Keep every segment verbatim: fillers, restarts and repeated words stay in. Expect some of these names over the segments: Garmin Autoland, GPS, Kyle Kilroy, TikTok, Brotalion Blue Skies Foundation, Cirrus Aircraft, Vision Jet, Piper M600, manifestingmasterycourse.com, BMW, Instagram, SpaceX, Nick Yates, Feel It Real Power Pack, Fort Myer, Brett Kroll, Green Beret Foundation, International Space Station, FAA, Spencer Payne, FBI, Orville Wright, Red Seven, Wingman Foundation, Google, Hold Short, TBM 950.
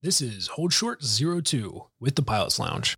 This is Hold Short zero two with the Pilot's Lounge.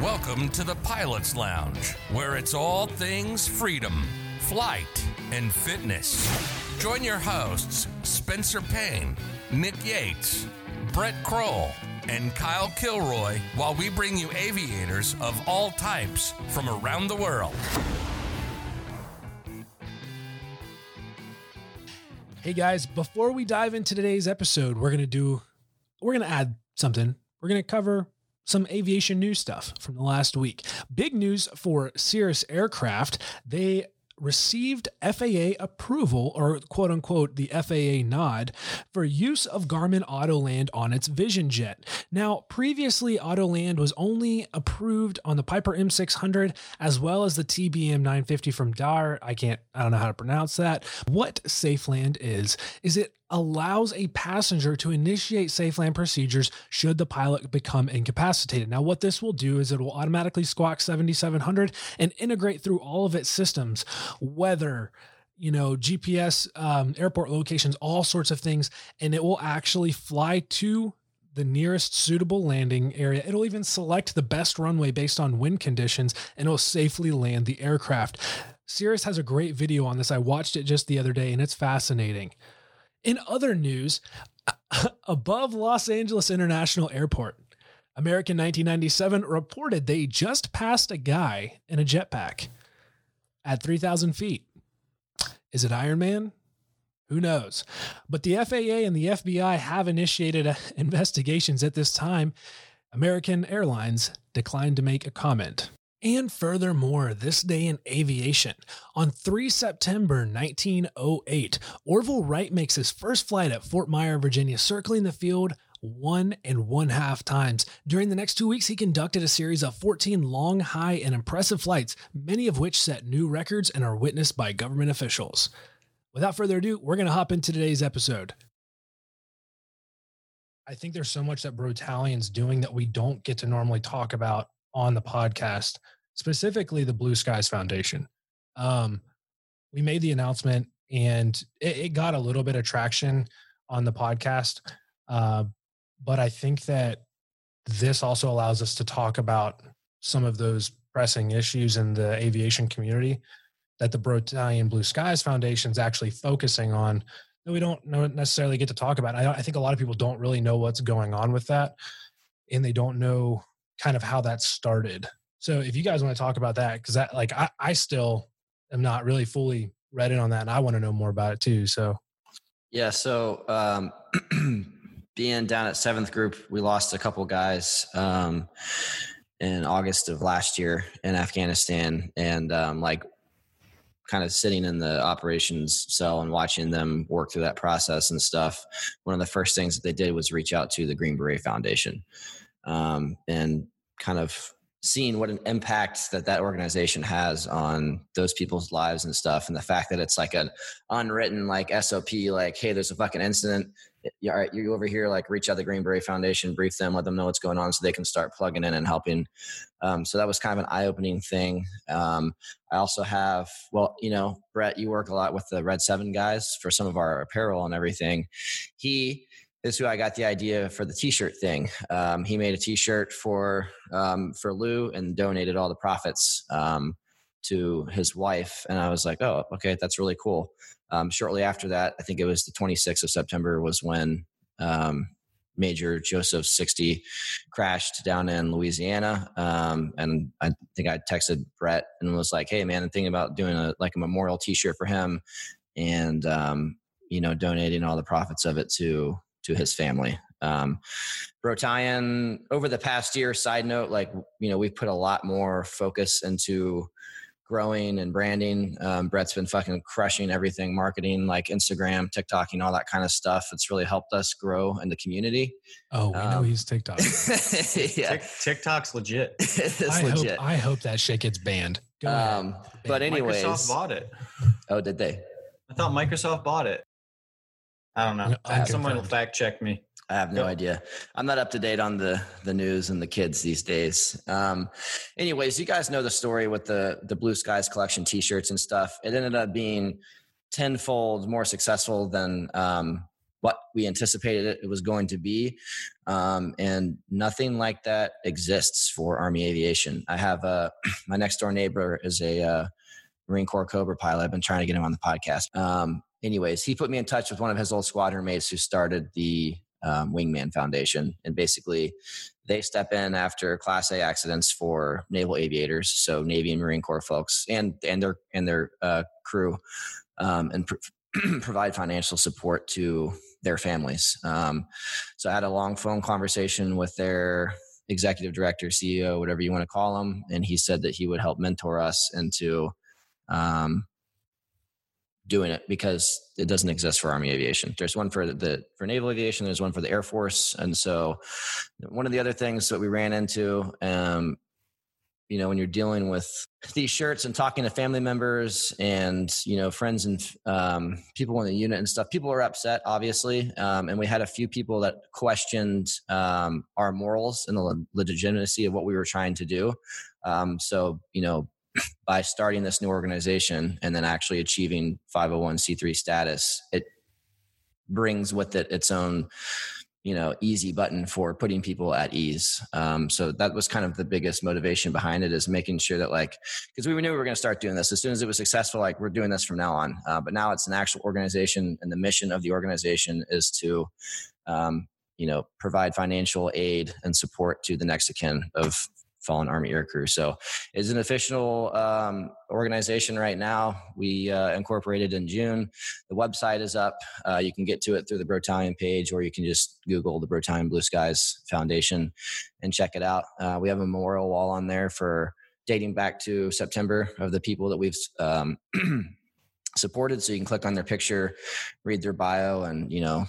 Welcome to the Pilot's Lounge, where it's all things freedom, flight, and fitness. Join your hosts, Spencer Payne, Nick Yates, Brett Kroll, and Kyle Kilroy, while we bring you aviators of all types from around the world. Hey guys, before we dive into today's episode, we're going to do, we're going to add something. We're going to cover some aviation news stuff from the last week. Big news for Cirrus Aircraft. They received F A A approval, or quote unquote, the F A A nod, for use of Garmin Autoland on its Vision Jet. Now, previously, Autoland was only approved on the Piper M six hundred, as well as the T B M nine fifty from D A R. I can't, I don't know how to pronounce that. What Safeland is, is it allows a passenger to initiate Safeland procedures should the pilot become incapacitated. Now, what this will do is it will automatically squawk seventy-seven hundred and integrate through all of its systems, weather, you know, G P S, um, airport locations, all sorts of things, and it will actually fly to the nearest suitable landing area. It'll even select the best runway based on wind conditions, and it'll safely land the aircraft. Cirrus has a great video on this. I watched it just the other day, and it's fascinating. In other news, above Los Angeles International Airport, American nineteen ninety-seven reported they just passed a guy in a jetpack at three thousand feet. Is it Iron Man? Who knows? But the F A A and the F B I have initiated investigations at this time. American Airlines declined to make a comment. And furthermore, this day in aviation, on the third of September nineteen oh eight, Orville Wright makes his first flight at Fort Myer, Virginia, circling the field one and one half times. During the next two weeks, he conducted a series of fourteen long, high, and impressive flights, many of which set new records and are witnessed by government officials. Without further ado, we're going to hop into today's episode. I think there's so much that Brotalion's doing that we don't get to normally talk about on the podcast, specifically the Blue Skies Foundation. Um, we made the announcement and it, it got a little bit of traction on the podcast. Uh, but I think that this also allows us to talk about some of those pressing issues in the aviation community that the Brotalion Blue Skies Foundation is actually focusing on that we don't necessarily get to talk about. I, I think a lot of people don't really know what's going on with that, and they don't know kind of how that started. So if you guys want to talk about that, because that, like, I, I still am not really fully read in on that, and I want to know more about it too. So yeah, so um, being down at Seventh Group, we lost a couple guys um, in August of last year in Afghanistan, and um, like kind of sitting in the operations cell and watching them work through that process and stuff. One of the first things that they did was reach out to the Green Beret Foundation. Um, and kind of seeing what an impact that that organization has on those people's lives and stuff. And the fact that it's like an unwritten, like S O P, like, hey, there's a fucking incident. All right, you over here, like reach out to the Green Beret Foundation, brief them, let them know what's going on so they can start plugging in and helping. Um, so that was kind of an eye-opening thing. Um, I also have, well, you know, Brett, you work a lot with the Red Seven guys for some of our apparel and everything. He This is who I got the idea for the t-shirt thing. Um, he made a t-shirt for, um, for Lou and donated all the profits, um, to his wife. And I was like, oh, okay, that's really cool. Um, shortly after that, I think it was the twenty-sixth of September was when, um, Major Joseph sixty crashed down in Louisiana. Um, and I think I texted Brett and was like, hey man, I'm thinking about doing a, like a memorial t-shirt for him and, um, you know, donating all the profits of it to, to his family. Um, Brotalion, over the past year, side note, like, you know, we've put a lot more focus into growing and branding. Um, Brett's been fucking crushing everything, marketing, like Instagram, TikTok, and all that kind of stuff. It's really helped us grow in the community. Oh, we um, know he's TikTok. Yeah. TikTok's legit. It's I legit. Hope, I hope that shit gets banned. Go um, ahead. But anyways. Microsoft bought it. Oh, did they? I thought Microsoft bought it. I don't know. No, someone will fact check me. I have no yep. idea. I'm not up to date on the, the news and the kids these days. Um, anyways, you guys know the story with the, the Blue Skies Collection t-shirts and stuff. It ended up being tenfold more successful than um, what we anticipated it was going to be. Um, and nothing like that exists for Army aviation. I have a, my next door neighbor is a uh, Marine Corps Cobra pilot. I've been trying to get him on the podcast. Um, anyways, he put me in touch with one of his old squadron mates who started the um, Wingman Foundation. And basically they step in after Class A accidents for naval aviators. So Navy and Marine Corps folks and, and their, and their uh, crew um, and pr- provide financial support to their families. Um, so I had a long phone conversation with their executive director, C E O, whatever you want to call him. And he said that he would help mentor us into um, doing it, because it doesn't exist for Army aviation. There's one for the, for naval aviation, there's one for the Air Force. And so one of the other things that we ran into, um, you know, when you're dealing with these shirts and talking to family members and, you know, friends and um, people in the unit and stuff, people are upset, obviously. Um, and we had a few people that questioned um, our morals and the legitimacy of what we were trying to do. Um, so, you know, by starting this new organization and then actually achieving five oh one c three status, it brings with it its own, you know, easy button for putting people at ease. Um, so that was kind of the biggest motivation behind it, is making sure that, like, because we knew we were going to start doing this as soon as it was successful, like, we're doing this from now on. Uh, but now it's an actual organization, and the mission of the organization is to, um, you know, provide financial aid and support to the next of kin of fallen Army air crew. So it's an official um, organization right now. We uh, incorporated in June. The website is up. Uh, you can get to it through the Brotalion page, or you can just Google the Brotalion Blue Skies Foundation and check it out. Uh, we have a memorial wall on there for dating back to September of the people that we've um, supported. So you can click on their picture, read their bio, and, you know,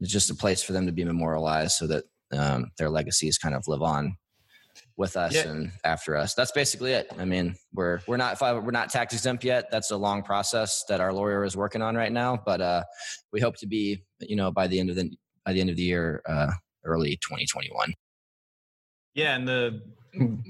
it's just a place for them to be memorialized so that um, their legacies kind of live on with us yeah. and after us. That's basically it. I mean, we're we're not we're not tax exempt yet. That's a long process that our lawyer is working on right now. But uh, we hope to be, you know, by the end of the by the end of the year, uh, early twenty twenty-one. Yeah, and the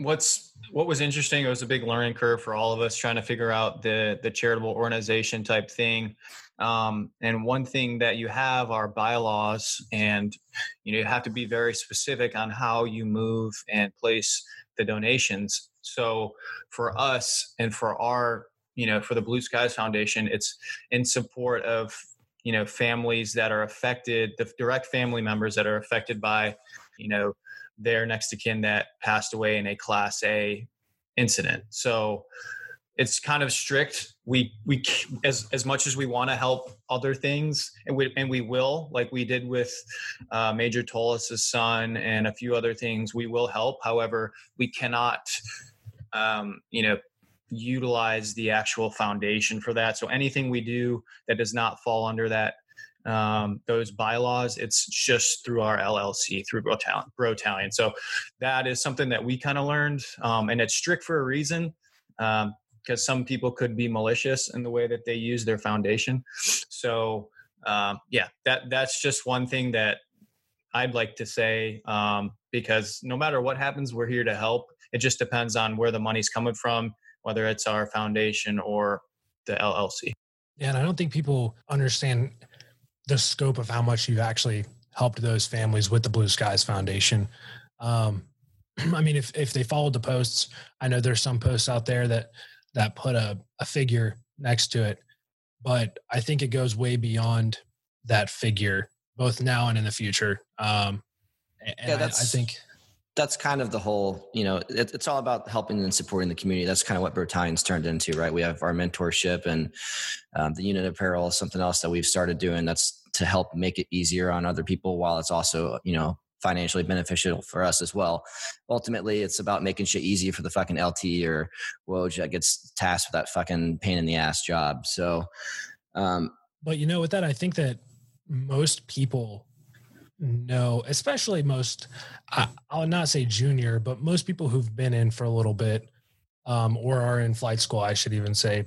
what's what was interesting. It was a big learning curve for all of us trying to figure out the the charitable organization type thing. Um, and one thing that you have are bylaws, and, you know, you have to be very specific on how you move and place the donations. So for us and for our, you know, for the Blue Skies Foundation, it's in support of, you know, families that are affected, the direct family members that are affected by, you know, their next of kin that passed away in a Class A incident. So it's kind of strict. We we as as much as we want to help other things, and we and we will, like we did with uh, Major Tolis' son and a few other things, we will help. However, we cannot, um, you know, utilize the actual foundation for that. So anything we do that does not fall under that um, those bylaws, it's just through our L L C, through Brotalion. So that is something that we kind of learned, um, and it's strict for a reason. Um, because some people could be malicious in the way that they use their foundation. So, um, yeah, that that's just one thing that I'd like to say, um, because no matter what happens, we're here to help. It just depends on where the money's coming from, whether it's our foundation or the L L C. Yeah, and I don't think people understand the scope of how much you've actually helped those families with the Blue Skies Foundation. Um, I mean, if if they followed the posts, I know there's some posts out there that that put a, a figure next to it. But I think it goes way beyond that figure, both now and in the future. Um, and yeah, that's, I, I think that's kind of the whole, you know, it, it's all about helping and supporting the community. That's kind of what Brotalion's turned into, right? We have our mentorship, and um, the unit apparel is something else that we've started doing. That's to help make it easier on other people, while it's also, you know, financially beneficial for us as well. Ultimately, it's about making shit easy for the fucking L T or Woj that gets tasked with that fucking pain in the ass job. So, um, but you know, with that, I think that most people know, especially most, I, I'll not say junior, but most people who've been in for a little bit, um, or are in flight school, I should even say,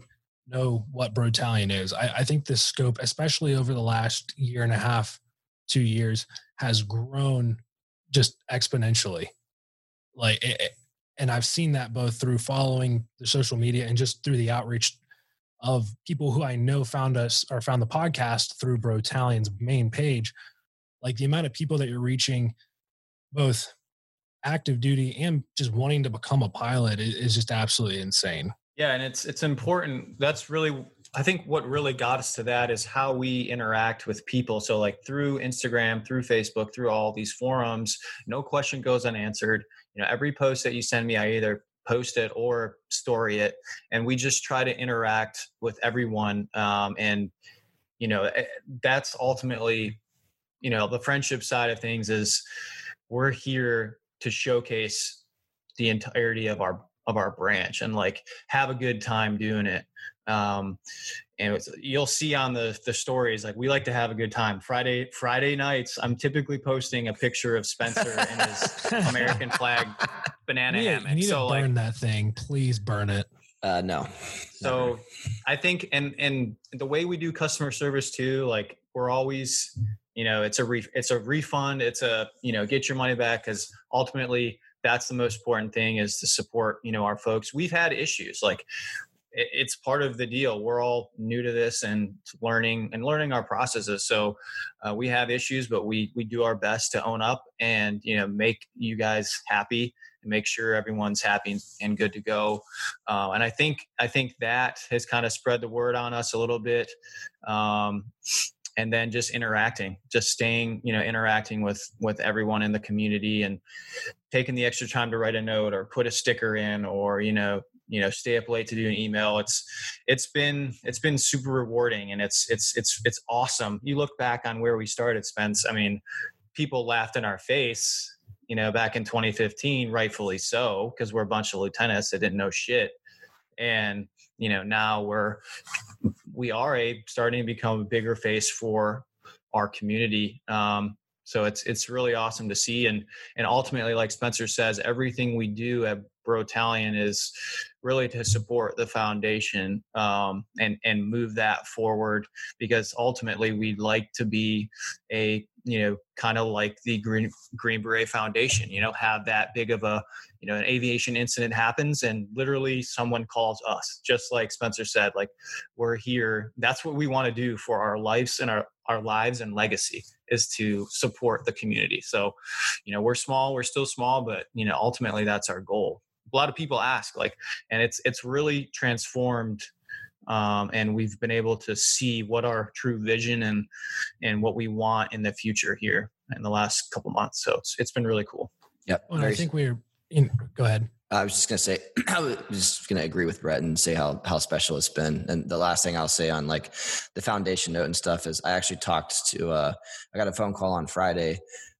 know what Brotalion is. I, I think this scope, especially over the last year and a half, two years, has grown just exponentially. Like, it, and I've seen that both through following the social media and just through the outreach of people who I know found us or found the podcast through Brotalion's main page, like the amount of people that you're reaching, both active duty and just wanting to become a pilot, is just absolutely insane. Yeah. And it's, it's important. That's really, I think what really got us to that is how we interact with people. So like through Instagram, through Facebook, through all these forums, no question goes unanswered. You know, every post that you send me, I either post it or story it. And we just try to interact with everyone. Um, and, you know, that's ultimately, you know, the friendship side of things is we're here to showcase the entirety of our, of our branch and like have a good time doing it. Um, and it's, you'll see on the, the stories, like we like to have a good time. Friday, Friday nights, I'm typically posting a picture of Spencer and his American flag banana you need, hammock. You need so to burn like, that thing. Please burn it. Uh, no. So I think, and, and the way we do customer service too, like we're always, you know, it's a re, it's a refund. It's a, you know, get your money back. 'Cause ultimately that's the most important thing, is to support, you know, our folks. We've had issues, like it's part of the deal. We're all new to this and learning and learning our processes. So uh, we have issues, but we, we do our best to own up and, you know, make you guys happy and make sure everyone's happy and good to go. Uh, and I think, I think that has kind of spread the word on us a little bit. Um, and then just interacting, just staying, you know, interacting with, with everyone in the community and taking the extra time to write a note or put a sticker in, or, you know, you know, stay up late to do an email. It's, it's been, it's been super rewarding, and it's, it's, it's, it's awesome. You look back on where we started, Spence. I mean, people laughed in our face, you know, back in twenty fifteen, rightfully so, because we're a bunch of lieutenants that didn't know shit. And, you know, now we're, we are a starting to become a bigger face for our community. Um, so it's, it's really awesome to see. And, and ultimately, like Spencer says, everything we do at Brotalion is really to support the foundation, um, and, and move that forward, because ultimately we'd like to be a, you know, kind of like the Green, Green Beret Foundation, you know, have that big of a, you know, an aviation incident happens and literally someone calls us, just like Spencer said, like we're here. That's what we want to do for our lives and our, our lives and legacy, is to support the community. So, you know, we're small, we're still small, but you know, ultimately that's our goal. A lot of people ask, like, and it's, it's really transformed. Um, and we've been able to see what our true vision and, and what we want in the future here in the last couple months. So it's, it's been really cool. Yep. Well, I think we're in, go ahead. I was just going to say, I was just going to agree with Brett and say how, how special it's been. And the last thing I'll say on like the foundation note and stuff is I actually talked to, uh, I got a phone call on Friday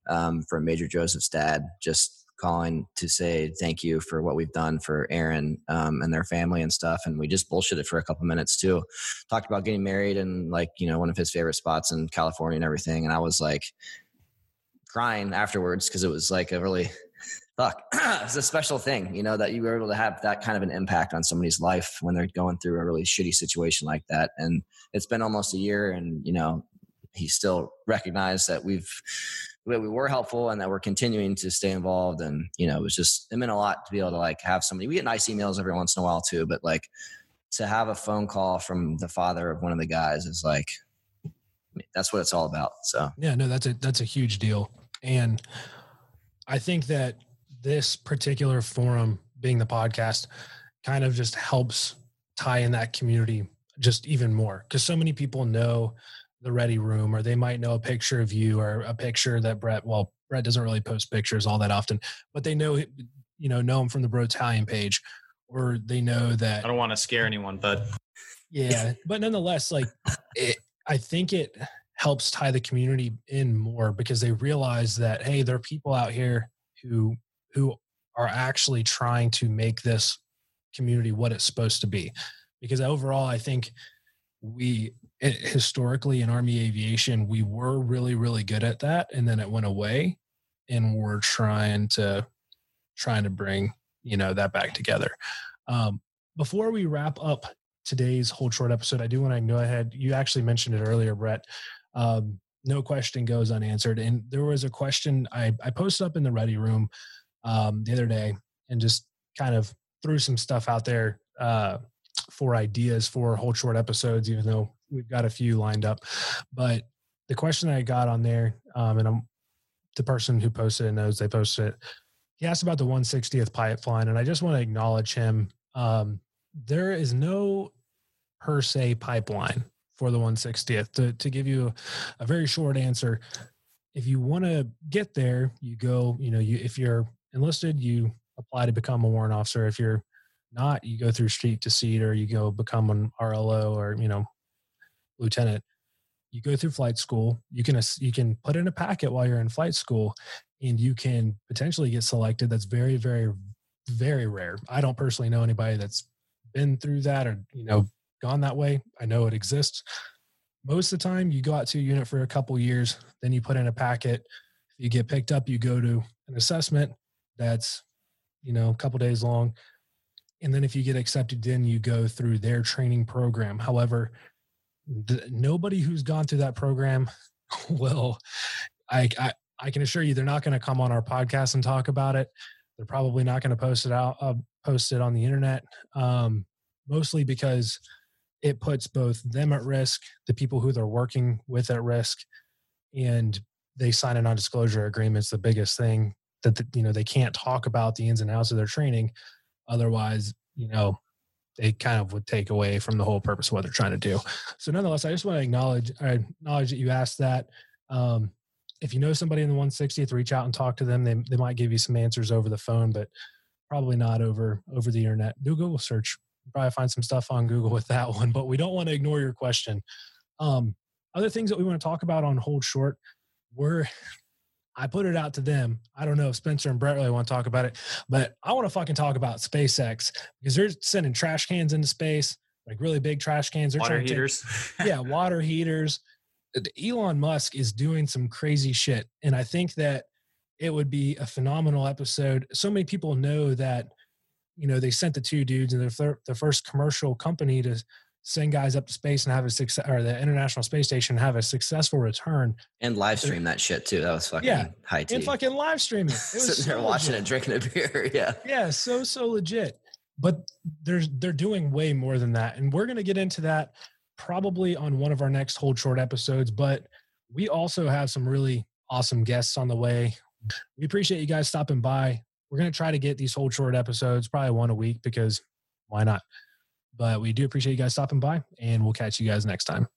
um, from Major Joseph's dad, just calling to say thank you for what we've done for Aaron um, and their family and stuff. And we just bullshitted for a couple minutes too. Talked about getting married and like, you know, one of his favorite spots in California and everything. And I was like crying afterwards, 'cause it was like a really fuck. It's a special thing, you know, that you were able to have that kind of an impact on somebody's life when they're going through a really shitty situation like that. And it's been almost a year, and, you know, he still recognized that we've, we were helpful and that we're continuing to stay involved. And, you know, it was just, it meant a lot to be able to like have somebody, we get nice emails every once in a while too, but like to have a phone call from the father of one of the guys is like, that's what it's all about. So yeah, no, that's a, that's a huge deal. And I think that this particular forum, being the podcast, kind of just helps tie in that community just even more, because so many people know the Ready Room, or they might know a picture of you, or a picture that Brett, well, Brett doesn't really post pictures all that often, but they know, you know, know him from the Brotalion page, or they know that. I don't want to scare anyone, but. Yeah. But nonetheless, like it, I think it helps tie the community in more, because they realize that, hey, there are people out here who, who are actually trying to make this community what it's supposed to be. Because overall, I think we, It, historically in Army aviation, we were really, really good at that. And then it went away, and we're trying to, trying to bring, you know, that back together. Um, before we wrap up today's Hold Short episode, I do want to go ahead. You actually mentioned it earlier, Brett. Um, no question goes unanswered. And there was a question I, I posted up in the Ready Room um, the other day, and just kind of threw some stuff out there uh, for ideas for Hold Short episodes, even though we've got a few lined up. But the question I got on there, um, and I'm, the person who posted it knows they posted it. He asked about the one sixtieth pipeline, and I just want to acknowledge him. Um, there is no per se pipeline for the one sixtieth. To, to give you a, a very short answer, if you want to get there, you go, you know, you, if you're enlisted, you apply to become a warrant officer. If you're not, you go through street to seat, or you go become an R L O, or, you know, lieutenant. You go through flight school. You can, you can put in a packet while you're in flight school, and you can potentially get selected. That's very, very, very rare. I don't personally know anybody that's been through that or, you know, gone that way. I know it exists. Most of the time, you go out to a unit for a couple years, then you put in a packet. If you get picked up, you go to an assessment that's, you know, a couple days long. And then if you get accepted, then you go through their training program. However, the, nobody who's gone through that program will, I, I, I can assure you, they're not going to come on our podcast and talk about it. They're probably not going to post it out, uh, post it on the internet, um, mostly because it puts both them at risk, the people who they're working with at risk, and they sign a non-disclosure agreement. It's the biggest thing that, the, you know, they can't talk about the ins and outs of their training. Otherwise, you know, they kind of would take away from the whole purpose of what they're trying to do. So nonetheless, I just want to acknowledge, I acknowledge that you asked that. Um, if you know somebody in the one sixtieth, reach out and talk to them. They, they might give you some answers over the phone, but probably not over, over the internet. Do a Google search. You'll probably find some stuff on Google with that one, but we don't want to ignore your question. Um, other things that we want to talk about on Hold Short were... I put it out to them. I don't know if Spencer and Brett really want to talk about it, but I want to fucking talk about SpaceX, because they're sending trash cans into space, like really big trash cans. They're water heaters. To, yeah, water heaters. Elon Musk is doing some crazy shit, and I think that it would be a phenomenal episode. So many people know that, you know, they sent the two dudes, and they're fir- the first commercial company to send guys up to space and have a success, or the International Space Station, have a successful return. And live stream that shit too. That was fucking yeah. high tea. And fucking live streaming. It was Sitting so there legit. Watching it, drinking a beer. Yeah. Yeah. So, so legit. But there's, they're doing way more than that. And we're going to get into that probably on one of our next Hold Short episodes. But we also have some really awesome guests on the way. We appreciate you guys stopping by. We're going to try to get these Hold Short episodes, probably one a week, because why not? But we do appreciate you guys stopping by, and we'll catch you guys next time.